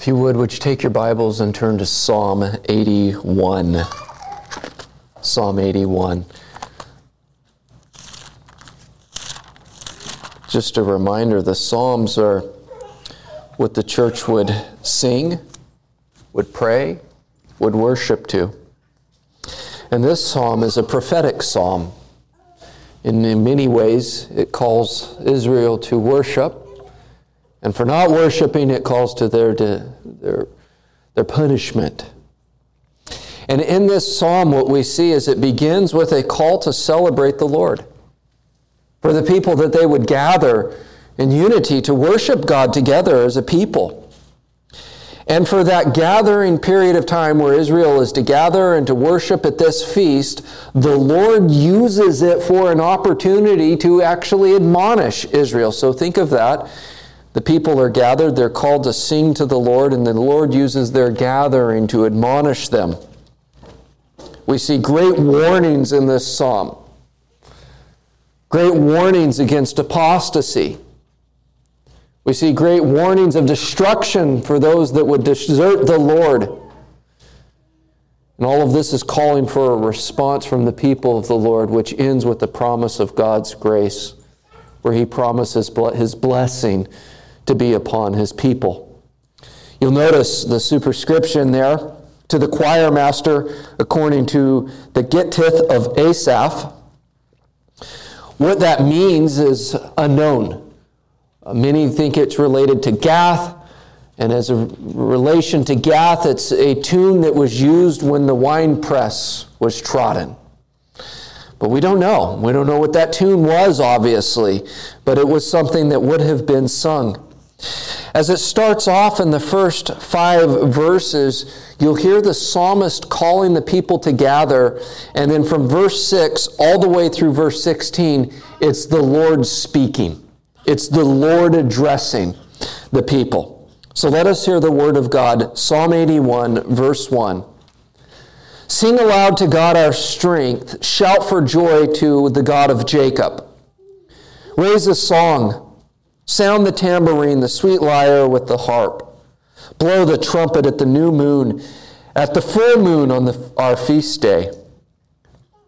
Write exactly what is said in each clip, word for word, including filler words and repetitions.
If you would, would you take your Bibles and turn to Psalm eighty-one? Psalm eighty-one. Just a reminder, the Psalms are what the church would sing, would pray, would worship to. And this psalm is a prophetic psalm. And in many ways, it calls Israel to worship. And for not worshiping, it calls to their, to their, their punishment. And in this psalm, what we see is it begins with a call to celebrate the Lord. For the people that they would gather in unity to worship God together as a people. And for that gathering period of time where Israel is to gather and to worship at this feast, the Lord uses it for an opportunity to actually admonish Israel. So think of that. The people are gathered, they're called to sing to the Lord, and the Lord uses their gathering to admonish them. We see great warnings in this psalm. Great warnings against apostasy. We see great warnings of destruction for those that would desert the Lord. And all of this is calling for a response from the people of the Lord, which ends with the promise of God's grace, where He promises His blessing to be upon His people. You'll notice the superscription there, to the choir master, according to the Gittith of Asaph. What that means is unknown. Many think it's related to Gath, and as a relation to Gath, it's a tune that was used when the wine press was trodden. But we don't know. We don't know what that tune was, obviously, but it was something that would have been sung. As it starts off in the first five verses, you'll hear the psalmist calling the people to gather, and then from verse six all the way through verse sixteen, it's the Lord speaking. It's the Lord addressing the people. So let us hear the word of God, Psalm eighty-one, verse one. Sing aloud to God our strength, shout for joy to the God of Jacob. Raise a song. Sound the tambourine, the sweet lyre with the harp. Blow the trumpet at the new moon, at the full moon on the, our feast day.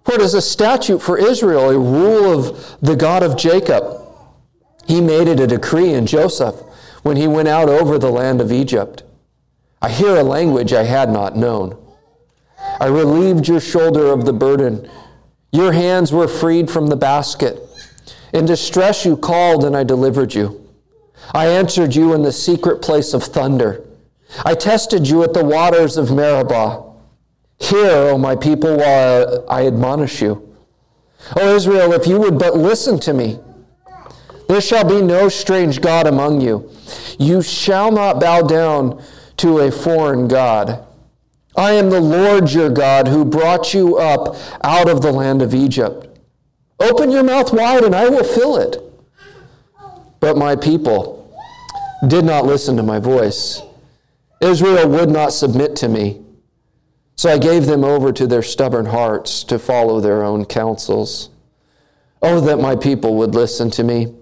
For it is a statute for Israel, a rule of the God of Jacob. He made it a decree in Joseph when he went out over the land of Egypt. I hear a language I had not known. I relieved your shoulder of the burden. Your hands were freed from the basket. In distress you called, and I delivered you. I answered you in the secret place of thunder. I tested you at the waters of Meribah. Hear, O my people, while I admonish you. O Israel, if you would but listen to me. There shall be no strange god among you. You shall not bow down to a foreign god. I am the Lord your God, who brought you up out of the land of Egypt. Open your mouth wide, and I will fill it. But my people did not listen to my voice. Israel would not submit to me. So I gave them over to their stubborn hearts to follow their own counsels. Oh, that my people would listen to me,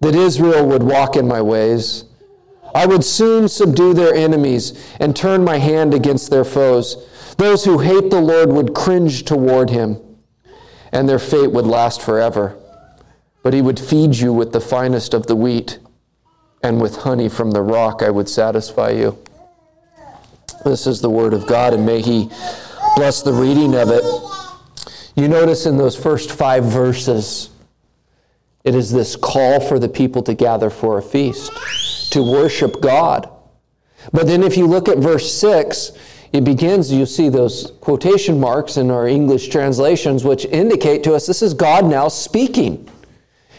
that Israel would walk in my ways. I would soon subdue their enemies and turn my hand against their foes. Those who hate the Lord would cringe toward him, and their fate would last forever. But he would feed you with the finest of the wheat, and with honey from the rock I would satisfy you. This is the word of God, and may he bless the reading of it. You notice in those first five verses, it is this call for the people to gather for a feast, to worship God. But then if you look at verse six, it begins, you see those quotation marks in our English translations, which indicate to us this is God now speaking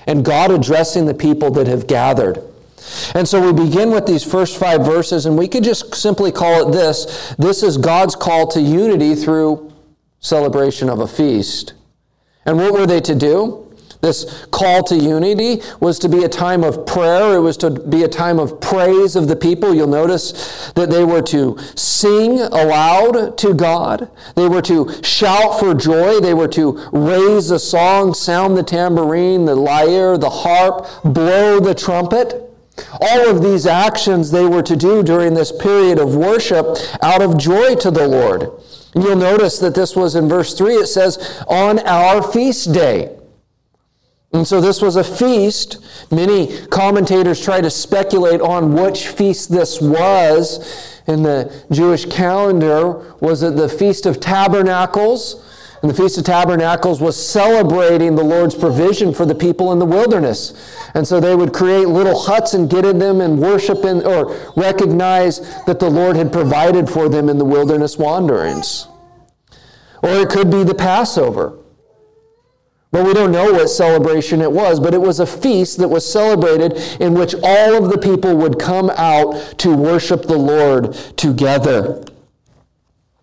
and God addressing the people that have gathered. And so we begin with these first five verses, and we could just simply call it this. This is God's call to unity through celebration of a feast. And what were they to do? This call to unity was to be a time of prayer. It was to be a time of praise of the people. You'll notice that they were to sing aloud to God. They were to shout for joy. They were to raise a song, sound the tambourine, the lyre, the harp, blow the trumpet. All of these actions they were to do during this period of worship out of joy to the Lord. And you'll notice that this was in verse three, it says, on our feast day. And so this was a feast. Many commentators try to speculate on which feast this was in the Jewish calendar. Was it the Feast of Tabernacles? And the Feast of Tabernacles was celebrating the Lord's provision for the people in the wilderness. And so they would create little huts and get in them and worship in, or recognize that the Lord had provided for them in the wilderness wanderings. Or it could be the Passover. But we don't know what celebration it was, but it was a feast that was celebrated in which all of the people would come out to worship the Lord together.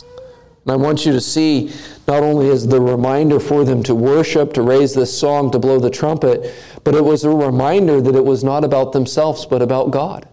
And I want you to see, not only is the reminder for them to worship, to raise this song, to blow the trumpet, but it was a reminder that it was not about themselves, but about God.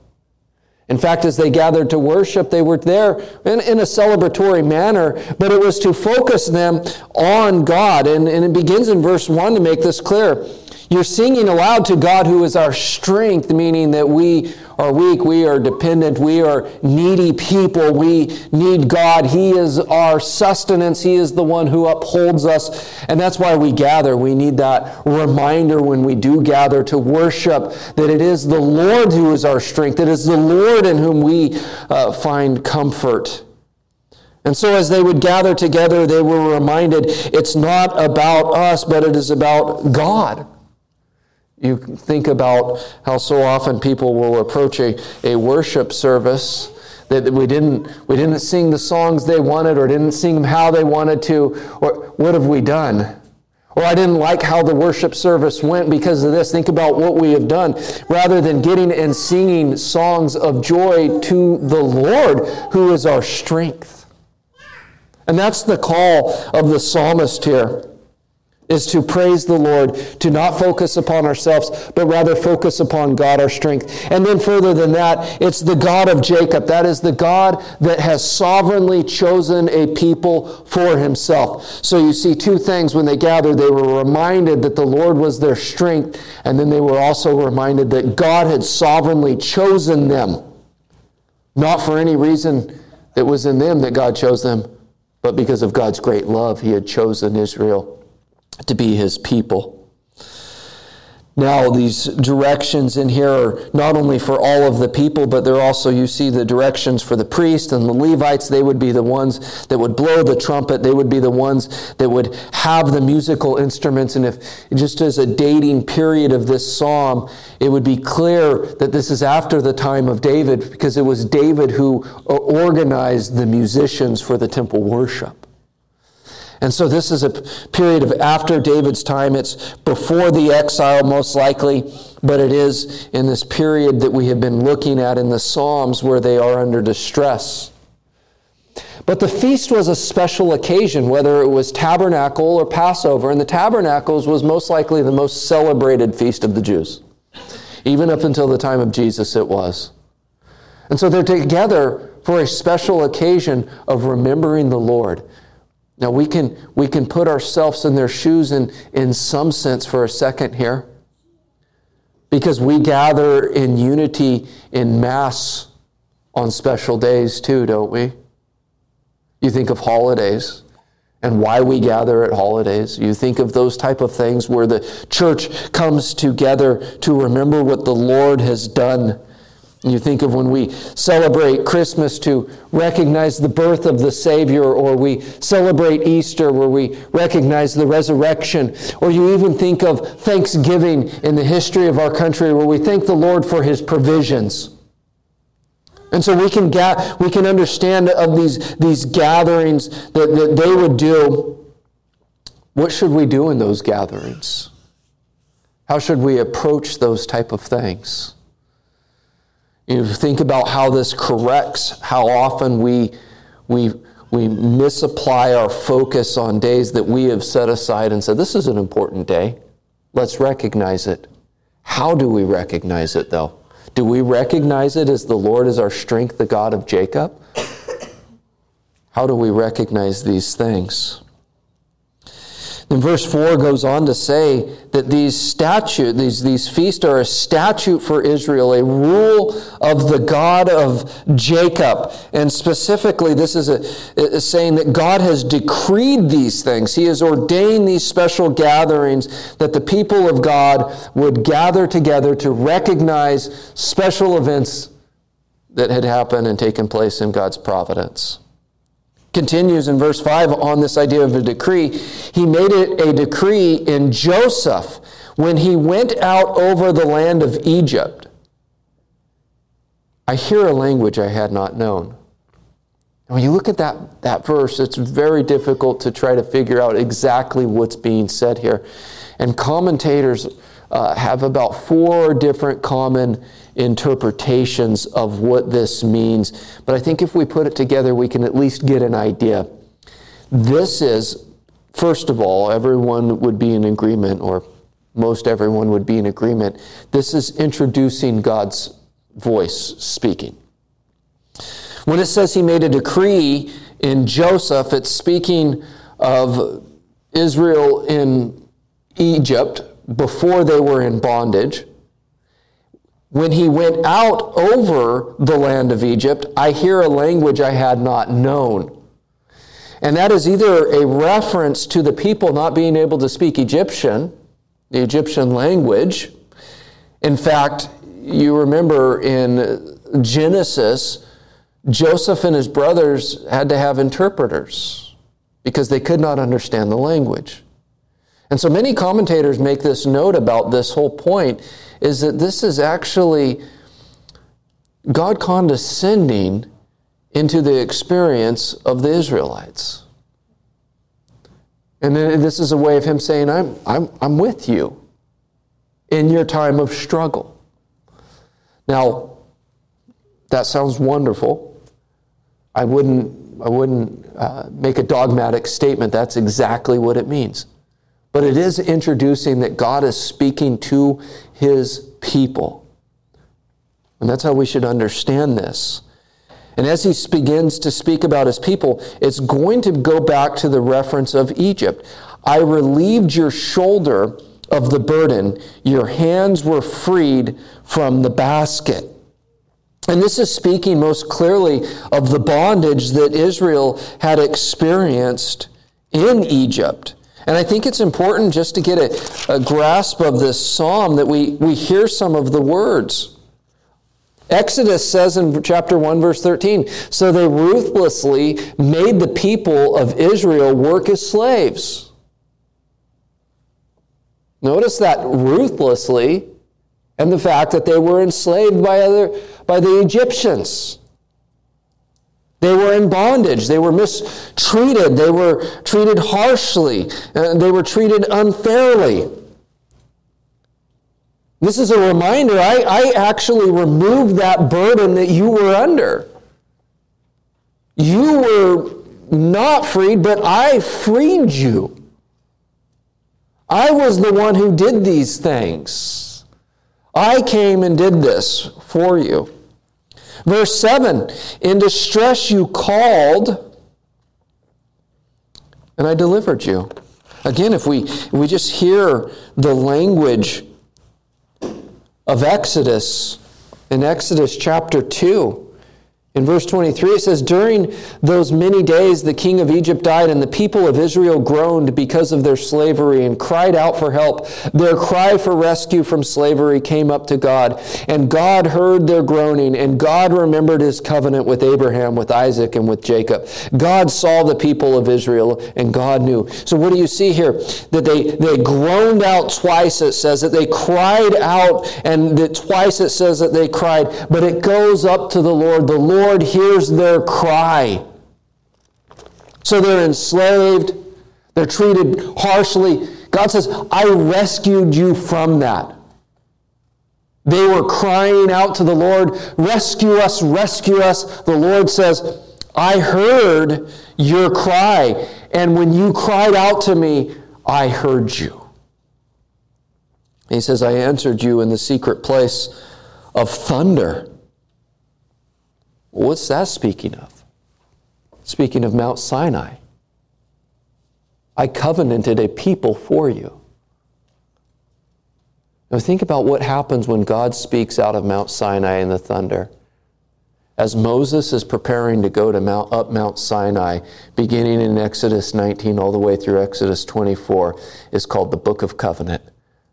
In fact, as they gathered to worship, they were there in, in a celebratory manner, but it was to focus them on God. And, and it begins in verse one to make this clear. You're singing aloud to God who is our strength, meaning that we are weak, we are dependent, we are needy people, we need God. He is our sustenance. He is the one who upholds us. And that's why we gather. We need that reminder when we do gather to worship that it is the Lord who is our strength. It is the Lord in whom we uh, find comfort. And so as they would gather together, they were reminded it's not about us, but it is about God. You think about how so often people will approach a, a worship service that we didn't we didn't sing the songs they wanted or didn't sing them how they wanted to, or what have we done? Or I didn't like how the worship service went because of this. Think about what we have done. Rather than getting and singing songs of joy to the Lord, who is our strength. And that's the call of the psalmist here. Is to praise the Lord, to not focus upon ourselves, but rather focus upon God, our strength. And then further than that, it's the God of Jacob. That is the God that has sovereignly chosen a people for himself. So you see two things when they gathered. They were reminded that the Lord was their strength, and then they were also reminded that God had sovereignly chosen them. Not for any reason that was in them that God chose them, but because of God's great love, he had chosen Israel to be his people. Now, these directions in here are not only for all of the people, but they're also, you see, the directions for the priests and the Levites. They would be the ones that would blow the trumpet. They would be the ones that would have the musical instruments. And if just as a dating period of this psalm, it would be clear that this is after the time of David, because it was David who organized the musicians for the temple worship. And so this is a period of after David's time. It's before the exile, most likely, but it is in this period that we have been looking at in the Psalms where they are under distress. But the feast was a special occasion, whether it was tabernacle or Passover, and the tabernacles was most likely the most celebrated feast of the Jews. Even up until the time of Jesus, it was. And so they're together for a special occasion of remembering the Lord. Now, we can we can put ourselves in their shoes in, in some sense for a second here, because we gather in unity in mass on special days too, don't we? You think of holidays and why we gather at holidays. You think of those type of things where the church comes together to remember what the Lord has done. You think of when we celebrate Christmas to recognize the birth of the Savior, or we celebrate Easter where we recognize the resurrection, or you even think of Thanksgiving in the history of our country where we thank the Lord for His provisions. And so we can ga- we can understand of these, these gatherings that, that they would do. What should we do in those gatherings? How should we approach those type of things? You think about how this corrects how often we we we misapply our focus on days that we have set aside and said, this is an important day. Let's recognize it. How do we recognize it, though? Do we recognize it as the Lord is our strength, the God of Jacob? How do we recognize these things? Then verse four goes on to say that these statutes, these, these feasts are a statute for Israel, a rule of the God of Jacob. And specifically, this is a, a saying that God has decreed these things. He has ordained these special gatherings that the people of God would gather together to recognize special events that had happened and taken place in God's providence. Continues in verse five on this idea of a decree. He made it a decree in Joseph when he went out over the land of Egypt. I hear a language I had not known. When you look at that, that verse, it's very difficult to try to figure out exactly what's being said here. And commentators uh, have about four different common interpretations of what this means. But I think if we put it together, we can at least get an idea. This is, first of all, everyone would be in agreement, or most everyone would be in agreement. This is introducing God's voice speaking. When it says he made a decree in Joseph, it's speaking of Israel in Egypt before they were in bondage. When he went out over the land of Egypt, I hear a language I had not known. And that is either a reference to the people not being able to speak Egyptian, the Egyptian language. In fact, you remember in Genesis, Joseph and his brothers had to have interpreters because they could not understand the language. And so many commentators make this note about this whole point, is that this is actually God condescending into the experience of the Israelites. And then this is a way of him saying, I'm, I'm, I'm with you in your time of struggle. Now, that sounds wonderful. I wouldn't, I wouldn't uh, make a dogmatic statement. That's exactly what it means. But it is introducing that God is speaking to his people. And that's how we should understand this. And as he begins to speak about his people, it's going to go back to the reference of Egypt. I relieved your shoulder of the burden. Your hands were freed from the basket. And this is speaking most clearly of the bondage that Israel had experienced in Egypt. And I think it's important just to get a, a grasp of this psalm that we, we hear some of the words. Exodus says in chapter one, verse thirteen, so they ruthlessly made the people of Israel work as slaves. Notice that ruthlessly, and the fact that they were enslaved by other by the Egyptians. They were in bondage. They were mistreated. They were treated harshly. They were treated unfairly. This is a reminder. I, I actually removed that burden that you were under. You were not freed, but I freed you. I was the one who did these things. I came and did this for you. Verse seven, in distress you called, and I delivered you. Again, if we, if we just hear the language of Exodus, in Exodus chapter two, in verse twenty-three, it says, during those many days the king of Egypt died, and the people of Israel groaned because of their slavery and cried out for help. Their cry for rescue from slavery came up to God, and God heard their groaning, and God remembered his covenant with Abraham, with Isaac, and with Jacob. God saw the people of Israel, and God knew. So what do you see here? That they, they groaned out twice, it says, that they cried out, and that twice it says that they cried, but it goes up to the Lord. The Lord Lord hears their cry. So they're enslaved. They're treated harshly. God says, I rescued you from that. They were crying out to the Lord, rescue us, rescue us. The Lord says, I heard your cry. And when you cried out to me, I heard you. And he says, I answered you in the secret place of thunder. What's that speaking of? Speaking of Mount Sinai. I covenanted a people for you. Now think about what happens when God speaks out of Mount Sinai in the thunder. As Moses is preparing to go to Mount, up Mount Sinai, beginning in Exodus nineteen all the way through Exodus twenty-four, is called the Book of Covenant.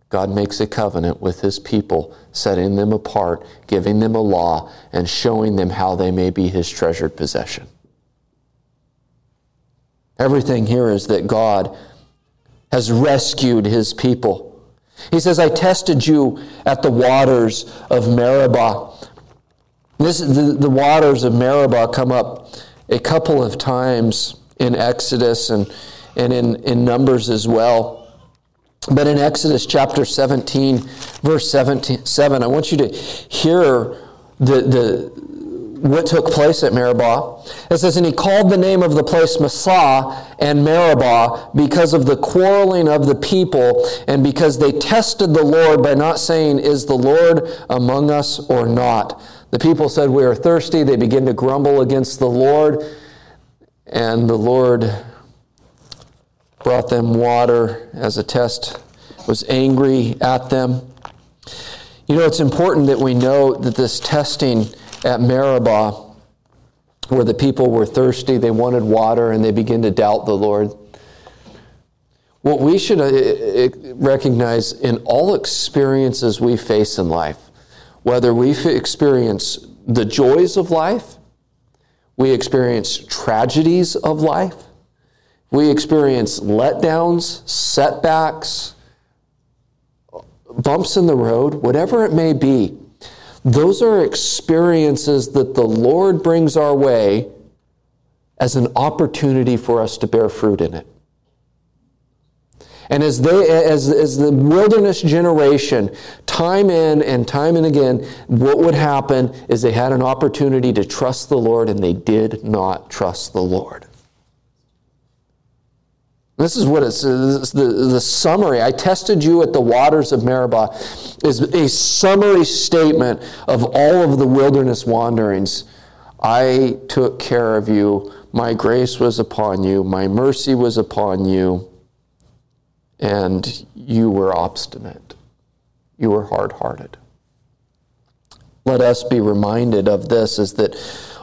God makes a covenant with His people, setting them apart, giving them a law, and showing them how they may be His treasured possession. Everything here is that God has rescued His people. He says, I tested you at the waters of Meribah. This, the, the waters of Meribah come up a couple of times in Exodus and, and in, in Numbers as well. But in Exodus chapter seventeen, verse seven, I want you to hear the, the what took place at Meribah. It says, And he called the name of the place Massah and Meribah because of the quarreling of the people and because they tested the Lord by not saying, Is the Lord among us or not? The people said, We are thirsty. They begin to grumble against the Lord. And the Lord brought them water as a test, was angry at them. You know, it's important that we know that this testing at Meribah, where the people were thirsty, they wanted water, and they began to doubt the Lord. What we should recognize in all experiences we face in life, whether we experience the joys of life, we experience tragedies of life, we experience letdowns, setbacks, bumps in the road, whatever it may be. Those are experiences that the Lord brings our way as an opportunity for us to bear fruit in it. And as they, as, as the wilderness generation, time in and time and again, what would happen is they had an opportunity to trust the Lord, and they did not trust the Lord. This is what it's, it's the, the summary. I tested you at the waters of Meribah is a summary statement of all of the wilderness wanderings. I took care of you. My grace was upon you. My mercy was upon you. And you were obstinate. You were hard-hearted. Let us be reminded of this, is that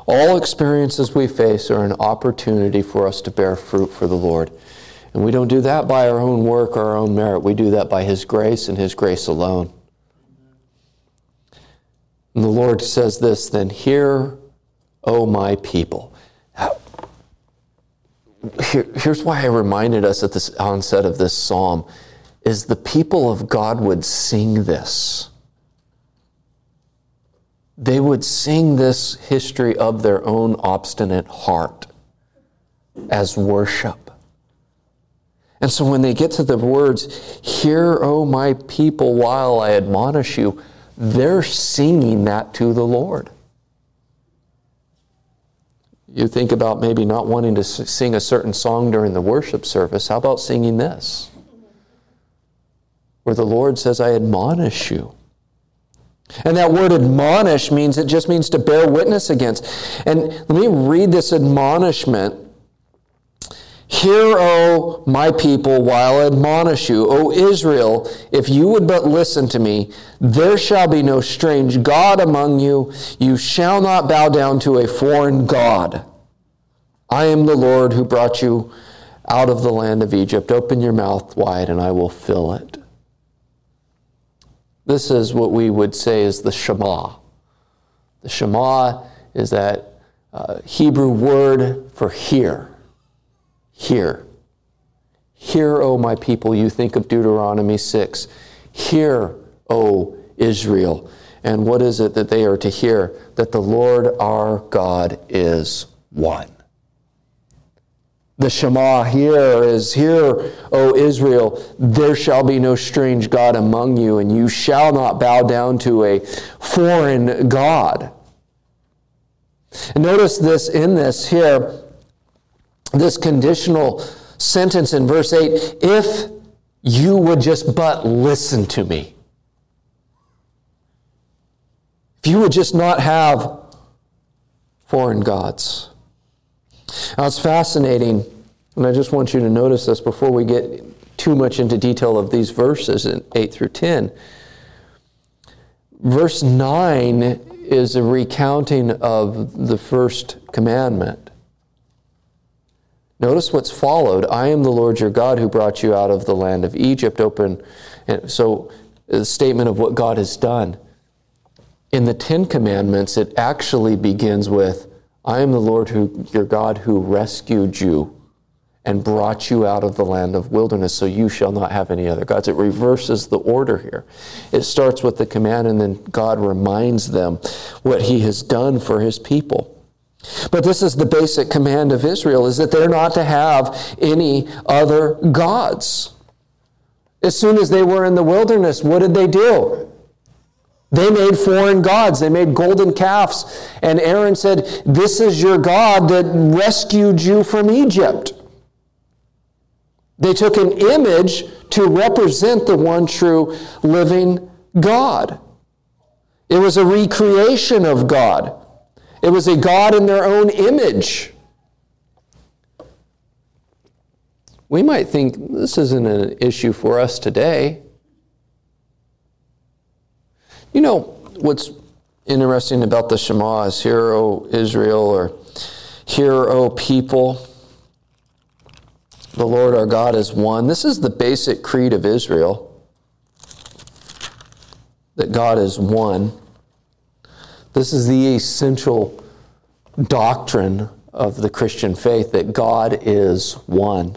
all experiences we face are an opportunity for us to bear fruit for the Lord. And we don't do that by our own work or our own merit. We do that by His grace and His grace alone. And the Lord says this, then hear, O my people. Here, here's why I reminded us at the onset of this psalm, is the people of God would sing this. They would sing this history of their own obstinate heart as worship. And so when they get to the words, Hear, O my people, while I admonish you, they're singing that to the Lord. You think about maybe not wanting to sing a certain song during the worship service. How about singing this? Where the Lord says, I admonish you. And that word admonish means, it just means to bear witness against. And let me read this admonishment. Hear, O my people, while I admonish you. O Israel, if you would but listen to me, there shall be no strange god among you. You shall not bow down to a foreign god. I am the Lord who brought you out of the land of Egypt. Open your mouth wide, and I will fill it. This is what we would say is the Shema. The Shema is that uh, Hebrew word for hear. Hear. Hear, O my people. You think of Deuteronomy six. Hear, O Israel. And what is it that they are to hear? That the Lord our God is one. The Shema here is, Hear, O Israel, there shall be no strange god among you, and you shall not bow down to a foreign god. And notice this in this here. This conditional sentence in verse eight, if you would just but listen to me. If you would just not have foreign gods. Now it's fascinating And I just want you to notice this before we get too much into detail of these verses in eight through ten. Verse nine is a recounting of the first commandment. Notice what's followed. I am the Lord your God who brought you out of the land of Egypt. Open. And so, the statement of what God has done. In the Ten Commandments, it actually begins with, I am the Lord who, your God who rescued you and brought you out of the land of wilderness, so you shall not have any other gods. It reverses the order here. It starts with the command, and then God reminds them what He has done for His people. But this is the basic command of Israel, is that they're not to have any other gods. As soon as they were in the wilderness, what did they do? They made foreign gods. They made golden calves. And Aaron said, this is your God that rescued you from Egypt. They took an image to represent the one true living God. It was a recreation of God. It was a God in their own image. We might think this isn't an issue for us today. You know, what's interesting about the Shema is, Hear, O Israel, or Hear, O people, the Lord our God is one. This is the basic creed of Israel, that God is one. This is the essential doctrine of the Christian faith, that God is one.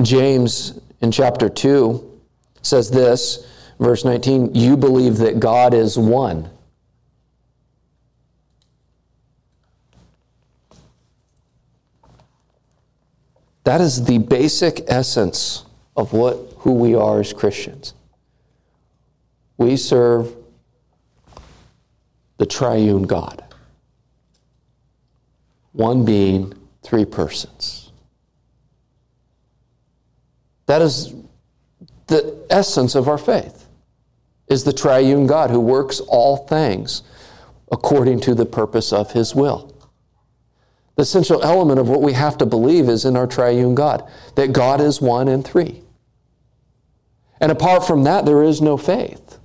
James, in chapter two, says this, verse nineteen, you believe that God is one. That is the basic essence of what who we are as Christians. We serve the triune God. One being, three persons. That is the essence of our faith, is the triune God who works all things according to the purpose of His will. The essential element of what we have to believe is in our triune God, that God is one and three. And apart from that, there is no faith.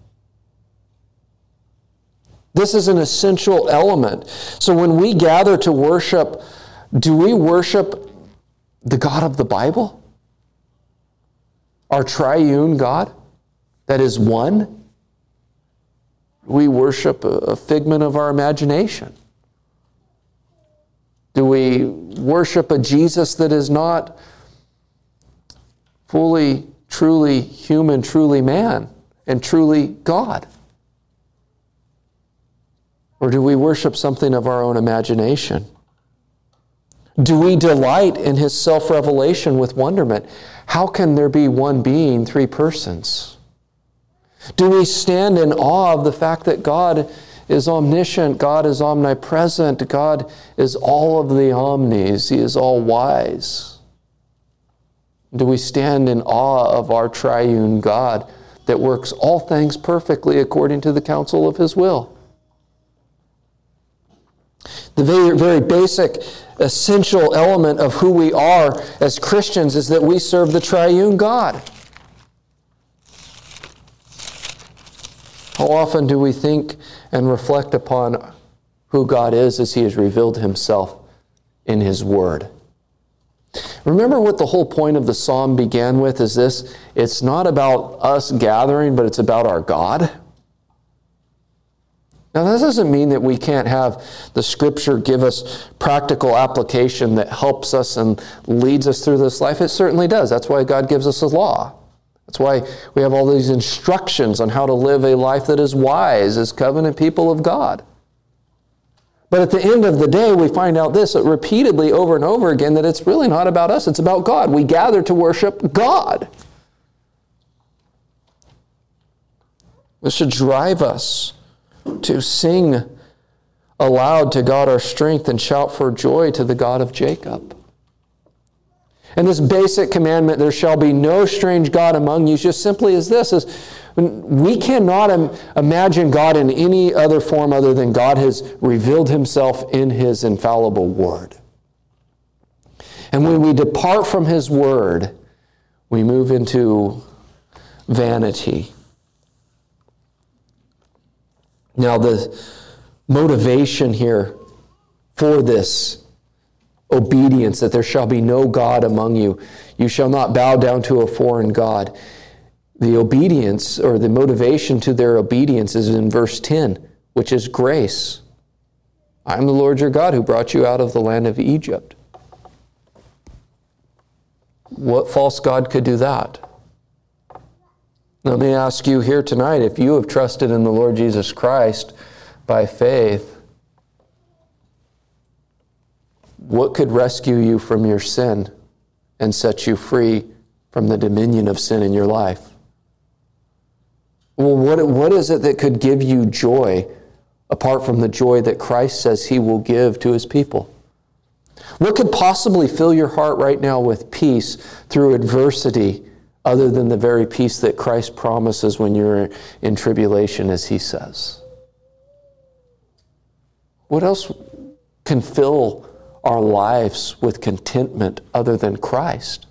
This is an essential element. So when we gather to worship, do we worship the God of the Bible? Our triune God that is one? We worship a figment of our imagination. Do we worship a Jesus that is not fully, truly human, truly man, and truly God? Or do we worship something of our own imagination? Do we delight in His self-revelation with wonderment? How can there be one being, three persons? Do we stand in awe of the fact that God is omniscient, God is omnipresent, God is all of the omnis, He is all wise? Do we stand in awe of our triune God that works all things perfectly according to the counsel of His will? The very, very basic, essential element of who we are as Christians is that we serve the triune God. How often do we think and reflect upon who God is as He has revealed Himself in His Word? Remember what the whole point of the psalm began with is this: it's not about us gathering, but it's about our God. Now, that doesn't mean that we can't have the Scripture give us practical application that helps us and leads us through this life. It certainly does. That's why God gives us His law. That's why we have all these instructions on how to live a life that is wise as covenant people of God. But at the end of the day, we find out this repeatedly over and over again, that it's really not about us, it's about God. We gather to worship God. This should drive us to sing aloud to God our strength and shout for joy to the God of Jacob. And this basic commandment, there shall be no strange God among you, just simply as this, is we cannot im- imagine God in any other form other than God has revealed Himself in His infallible Word. And when we depart from His Word, we move into vanity. Now, the motivation here for this obedience, that there shall be no God among you, you shall not bow down to a foreign God. The obedience, or the motivation to their obedience, is in verse ten, which is grace. I am the Lord your God who brought you out of the land of Egypt. What false god could do that? Let me ask you here tonight, if you have trusted in the Lord Jesus Christ by faith, what could rescue you from your sin and set you free from the dominion of sin in your life? Well, what, what is it that could give you joy apart from the joy that Christ says He will give to His people? What could possibly fill your heart right now with peace through adversity other than the very peace that Christ promises when you're in tribulation, as He says? What else can fill our lives with contentment other than Christ?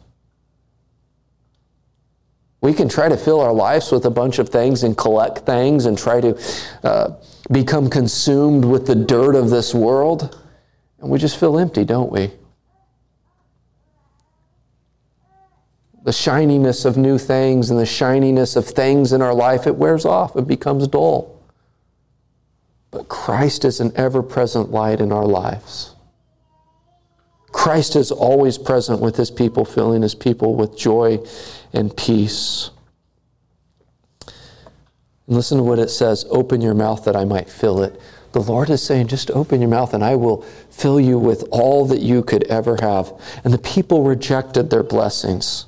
We can try to fill our lives with a bunch of things and collect things and try to uh, become consumed with the dirt of this world. And we just feel empty, don't we? The shininess of new things and the shininess of things in our life, it wears off. It becomes dull. But Christ is an ever-present light in our lives. Christ is always present with His people, filling His people with joy and peace. And listen to what it says, open your mouth that I might fill it. The Lord is saying, just open your mouth and I will fill you with all that you could ever have. And the people rejected their blessings.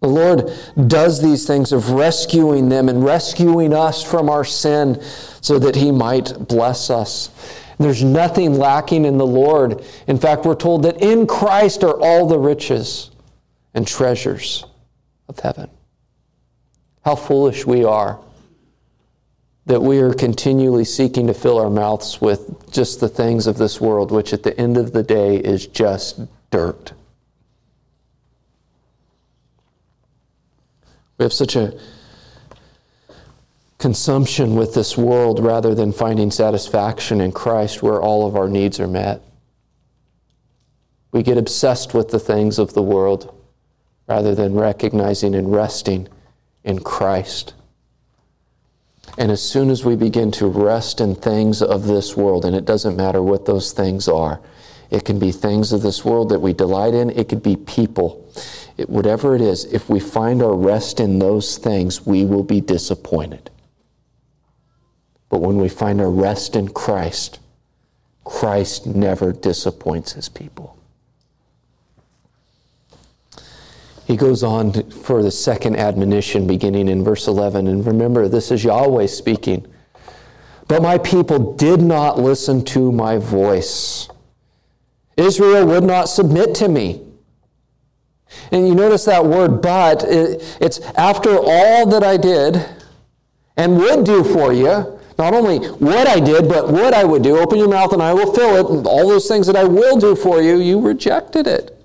The Lord does these things of rescuing them and rescuing us from our sin so that He might bless us. There's nothing lacking in the Lord. In fact, we're told that in Christ are all the riches and treasures of heaven. How foolish we are that we are continually seeking to fill our mouths with just the things of this world, which at the end of the day is just dirt. We have such a consumption with this world rather than finding satisfaction in Christ, where all of our needs are met. We get obsessed with the things of the world rather than recognizing and resting in Christ. And as soon as we begin to rest in things of this world, and it doesn't matter what those things are, it can be things of this world that we delight in, it could be people, it, whatever it is, if we find our rest in those things, we will be disappointed. But when we find our rest in Christ, Christ never disappoints His people. He goes on for the second admonition, beginning in verse eleven. And remember, this is Yahweh speaking. But my people did not listen to my voice. Israel would not submit to me. And you notice that word, but, it, it's after all that I did and would do for you. Not only what I did, but what I would do. Open your mouth and I will fill it. And all those things that I will do for you, you rejected it.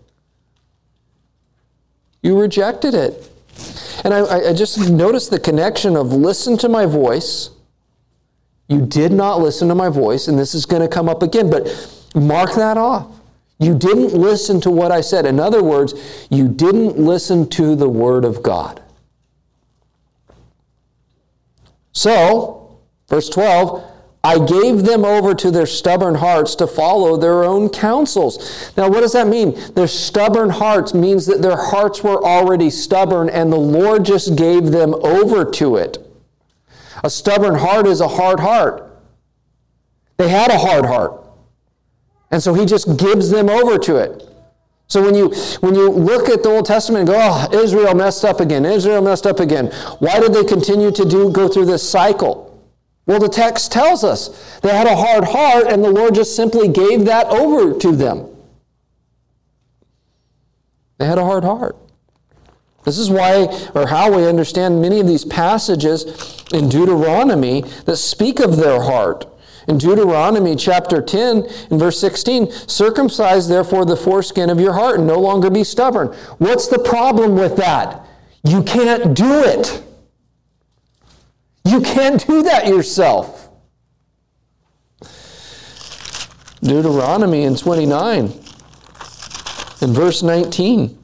You rejected it. And I, I just noticed the connection of listen to my voice. You did not listen to my voice, and this is going to come up again, but mark that off. You didn't listen to what I said. In other words, you didn't listen to the Word of God. So, verse twelve, I gave them over to their stubborn hearts to follow their own counsels. Now, what does that mean? Their stubborn hearts means that their hearts were already stubborn, and the Lord just gave them over to it. A stubborn heart is a hard heart. They had a hard heart. And so He just gives them over to it. So when you when you look at the Old Testament and go, oh, Israel messed up again, Israel messed up again. Why did they continue to do go through this cycle? Well, the text tells us they had a hard heart and the Lord just simply gave that over to them. They had a hard heart. This is why, or how we understand many of these passages in Deuteronomy that speak of their heart. In Deuteronomy chapter ten, in verse sixteen, circumcise therefore the foreskin of your heart and no longer be stubborn. What's the problem with that? You can't do it. You can't do that yourself. Deuteronomy in twenty-nine, in verse nineteen,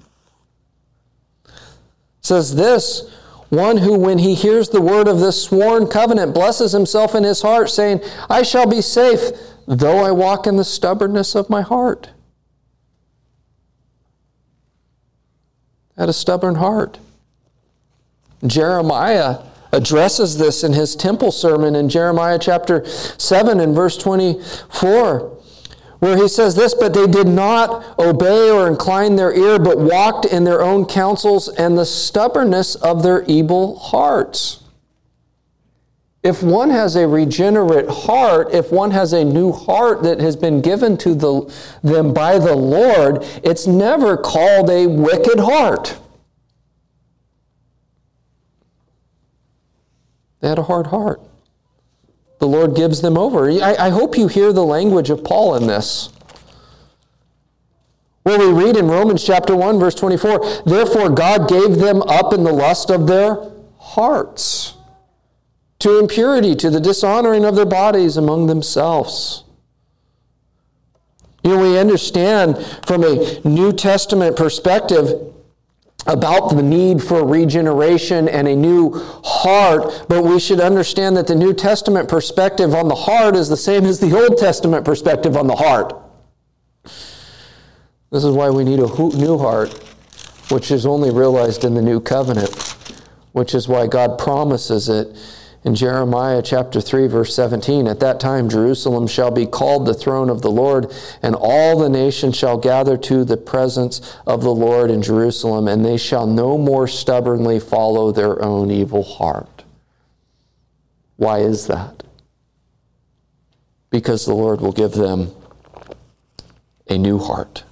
says this, one who, when he hears the word of this sworn covenant, blesses himself in his heart, saying, I shall be safe, though I walk in the stubbornness of my heart. Had a stubborn heart. Jeremiah addresses this in his temple sermon in Jeremiah chapter seven and verse twenty-four, where he says this, but they did not obey or incline their ear, but walked in their own counsels and the stubbornness of their evil hearts. If one has a regenerate heart, if one has a new heart that has been given to the, them by the Lord, it's never called a wicked heart. They had a hard heart. The Lord gives them over. I, I hope you hear the language of Paul in this. Where we read in Romans chapter one, verse twenty-four, therefore God gave them up in the lust of their hearts, to impurity, to the dishonoring of their bodies among themselves. You know, we understand from a New Testament perspective about the need for regeneration and a new heart, but we should understand that the New Testament perspective on the heart is the same as the Old Testament perspective on the heart. This is why we need a new heart, which is only realized in the new covenant, which is why God promises it in Jeremiah chapter three, verse seventeen. At that time, Jerusalem shall be called the throne of the Lord, and all the nations shall gather to the presence of the Lord in Jerusalem, and they shall no more stubbornly follow their own evil heart. Why is that? Because the Lord will give them a new heart.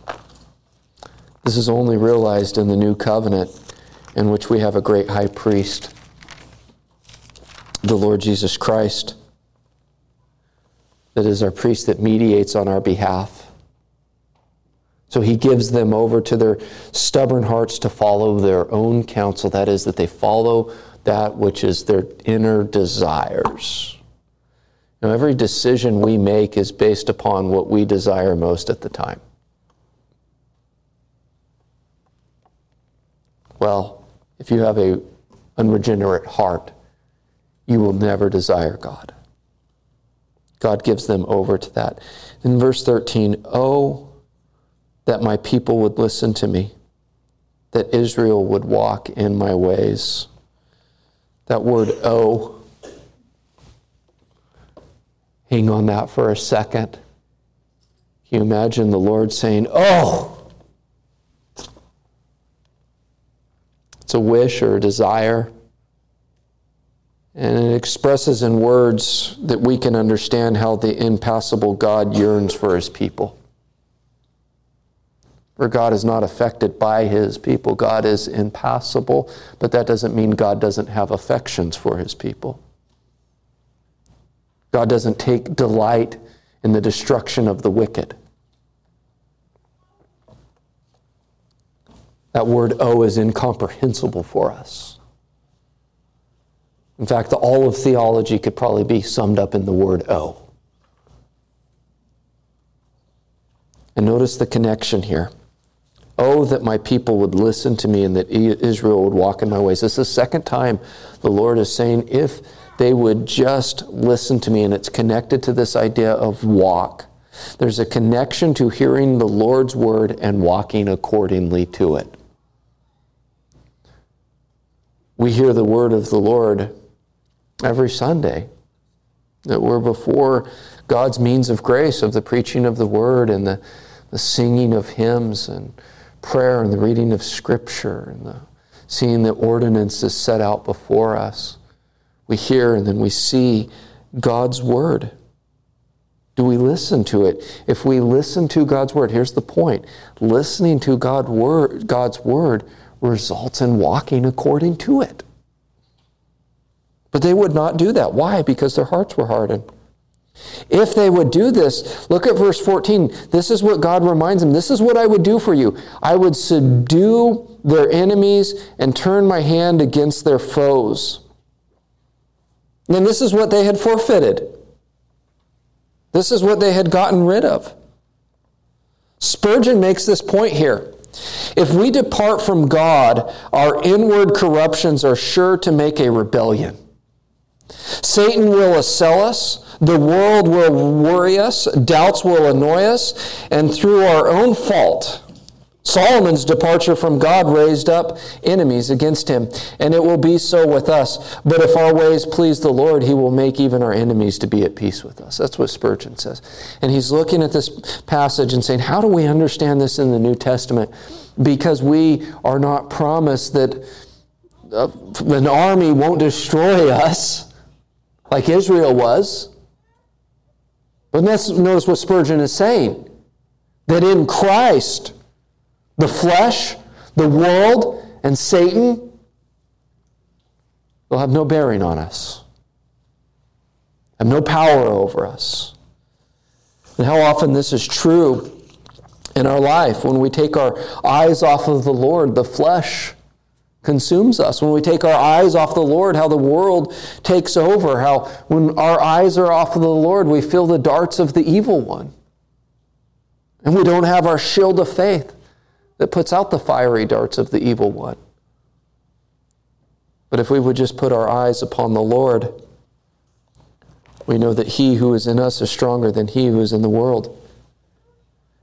This is only realized in the new covenant, in which we have a great high priest, the Lord Jesus Christ, that is our priest that mediates on our behalf. So he gives them over to their stubborn hearts to follow their own counsel. That is, that they follow that which is their inner desires. Now, every decision we make is based upon what we desire most at the time. Well, if you have an unregenerate heart, you will never desire God. God gives them over to that. In verse thirteen, oh, that my people would listen to me, that Israel would walk in my ways. That word, oh, hang on that for a second. Can you imagine the Lord saying, oh? It's a wish or a desire. And it expresses in words that we can understand how the impassible God yearns for his people. For God is not affected by his people. God is impassible, but that doesn't mean God doesn't have affections for his people. God doesn't take delight in the destruction of the wicked. That word, oh, is incomprehensible for us. In fact, the, all of theology could probably be summed up in the word oh. And notice the connection here. Oh, that my people would listen to me and that Israel would walk in my ways. This is the second time the Lord is saying, if they would just listen to me, and it's connected to this idea of walk. There's a connection to hearing the Lord's word and walking accordingly to it. We hear the word of the Lord every Sunday, that we're before God's means of grace, of the preaching of the word and the, the singing of hymns and prayer and the reading of scripture and the, seeing the ordinances set out before us. We hear and then we see God's word. Do we listen to it? If we listen to God's word, here's the point. Listening to God's word, God's word results in walking according to it. But they would not do that. Why? Because their hearts were hardened. If they would do this, look at verse fourteen. This is what God reminds them. This is what I would do for you. I would subdue their enemies and turn my hand against their foes. And this is what they had forfeited. This is what they had gotten rid of. Spurgeon makes this point here. If we depart from God, our inward corruptions are sure to make a rebellion. Satan will assail us, the world will worry us, doubts will annoy us, and through our own fault, Solomon's departure from God raised up enemies against him, and it will be so with us. But if our ways please the Lord, he will make even our enemies to be at peace with us. That's what Spurgeon says. And he's looking at this passage and saying, how do we understand this in the New Testament? Because we are not promised that an army won't destroy us like Israel was. But that's, notice what Spurgeon is saying, that in Christ, the flesh, the world, and Satan will have no bearing on us, have no power over us. And how often this is true in our life. When we take our eyes off of the Lord, the flesh consumes us. When we take our eyes off the Lord, how the world takes over. How when our eyes are off of the Lord, we feel the darts of the evil one. And we don't have our shield of faith that puts out the fiery darts of the evil one. But if we would just put our eyes upon the Lord, we know that he who is in us is stronger than he who is in the world.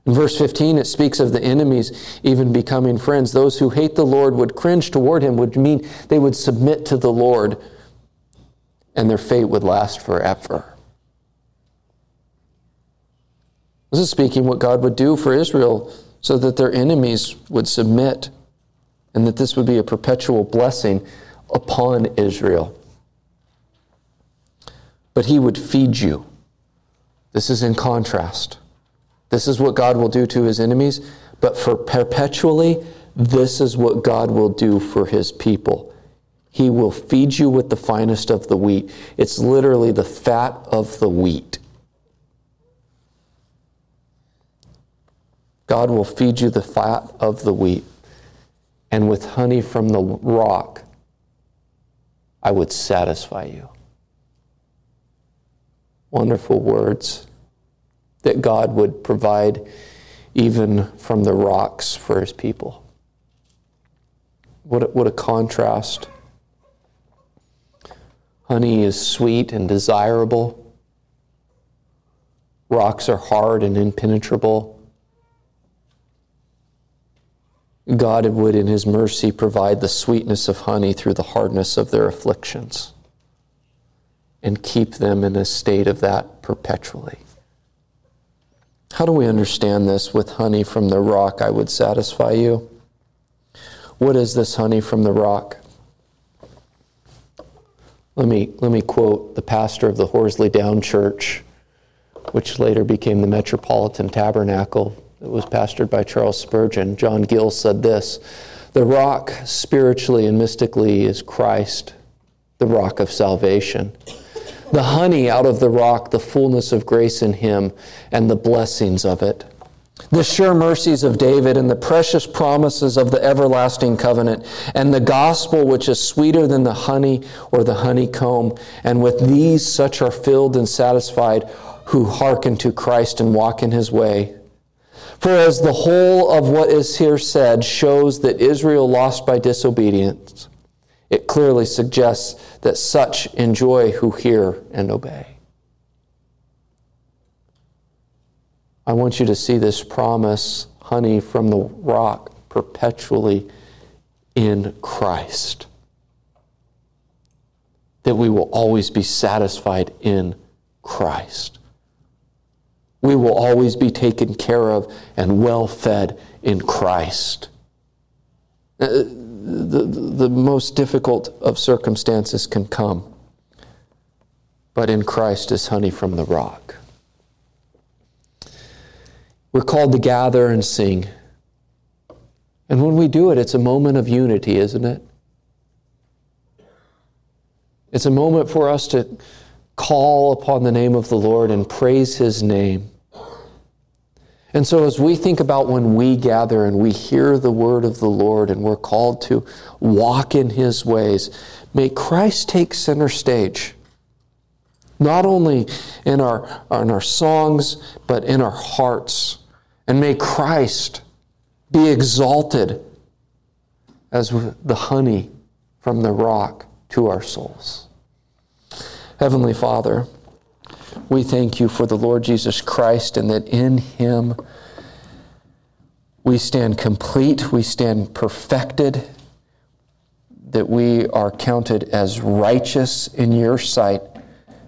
In verse fifteen, it speaks of the enemies even becoming friends. Those who hate the Lord would cringe toward him, would mean they would submit to the Lord, and their fate would last forever. This is speaking what God would do for Israel, so that their enemies would submit, and that this would be a perpetual blessing upon Israel. But he would feed you. This is in contrast. This is what God will do to his enemies, but for perpetually, this is what God will do for his people. He will feed you with the finest of the wheat. It's literally the fat of the wheat. God will feed you the fat of the wheat, and with honey from the rock, I would satisfy you. Wonderful words, that God would provide even from the rocks for his people. What a, what a contrast. Honey is sweet and desirable. Rocks are hard and impenetrable. God would, in his mercy, provide the sweetness of honey through the hardness of their afflictions and keep them in a state of that perpetually. How do we understand this with honey from the rock, I would satisfy you? What is this honey from the rock? Let me, let me quote the pastor of the Horsley Down Church, which later became the Metropolitan Tabernacle, that was pastored by Charles Spurgeon. John Gill said this, "The rock spiritually and mystically is Christ, the rock of salvation. The honey out of the rock, the fullness of grace in him, and the blessings of it. The sure mercies of David and the precious promises of the everlasting covenant and the gospel which is sweeter than the honey or the honeycomb. And with these such are filled and satisfied who hearken to Christ and walk in his way. For as the whole of what is here said shows that Israel lost by disobedience, it clearly suggests that such enjoy who hear and obey." I want you to see this promise, honey from the rock, perpetually in Christ. That we will always be satisfied in Christ. We will always be taken care of and well-fed in Christ. The, the most difficult of circumstances can come, but in Christ is honey from the rock. We're called to gather and sing. And when we do it, it's a moment of unity, isn't it? It's a moment for us to call upon the name of the Lord and praise His name. And so as we think about when we gather and we hear the word of the Lord and we're called to walk in His ways, may Christ take center stage, not only in our, in our songs, but in our hearts. And may Christ be exalted as the honey from the rock to our souls. Heavenly Father, we thank You for the Lord Jesus Christ and that in Him we stand complete, we stand perfected, that we are counted as righteous in Your sight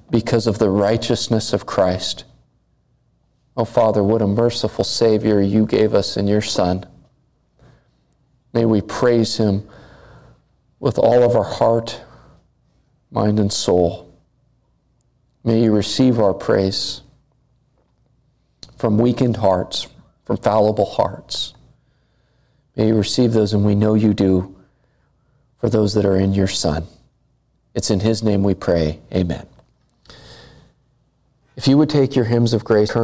because of the righteousness of Christ. Oh, Father, what a merciful Savior You gave us in Your Son. May we praise Him with all of our heart, mind, and soul. May You receive our praise from weakened hearts, from fallible hearts. May You receive those, and we know You do, for those that are in Your Son. It's in His name we pray. Amen. If you would take your hymns of grace,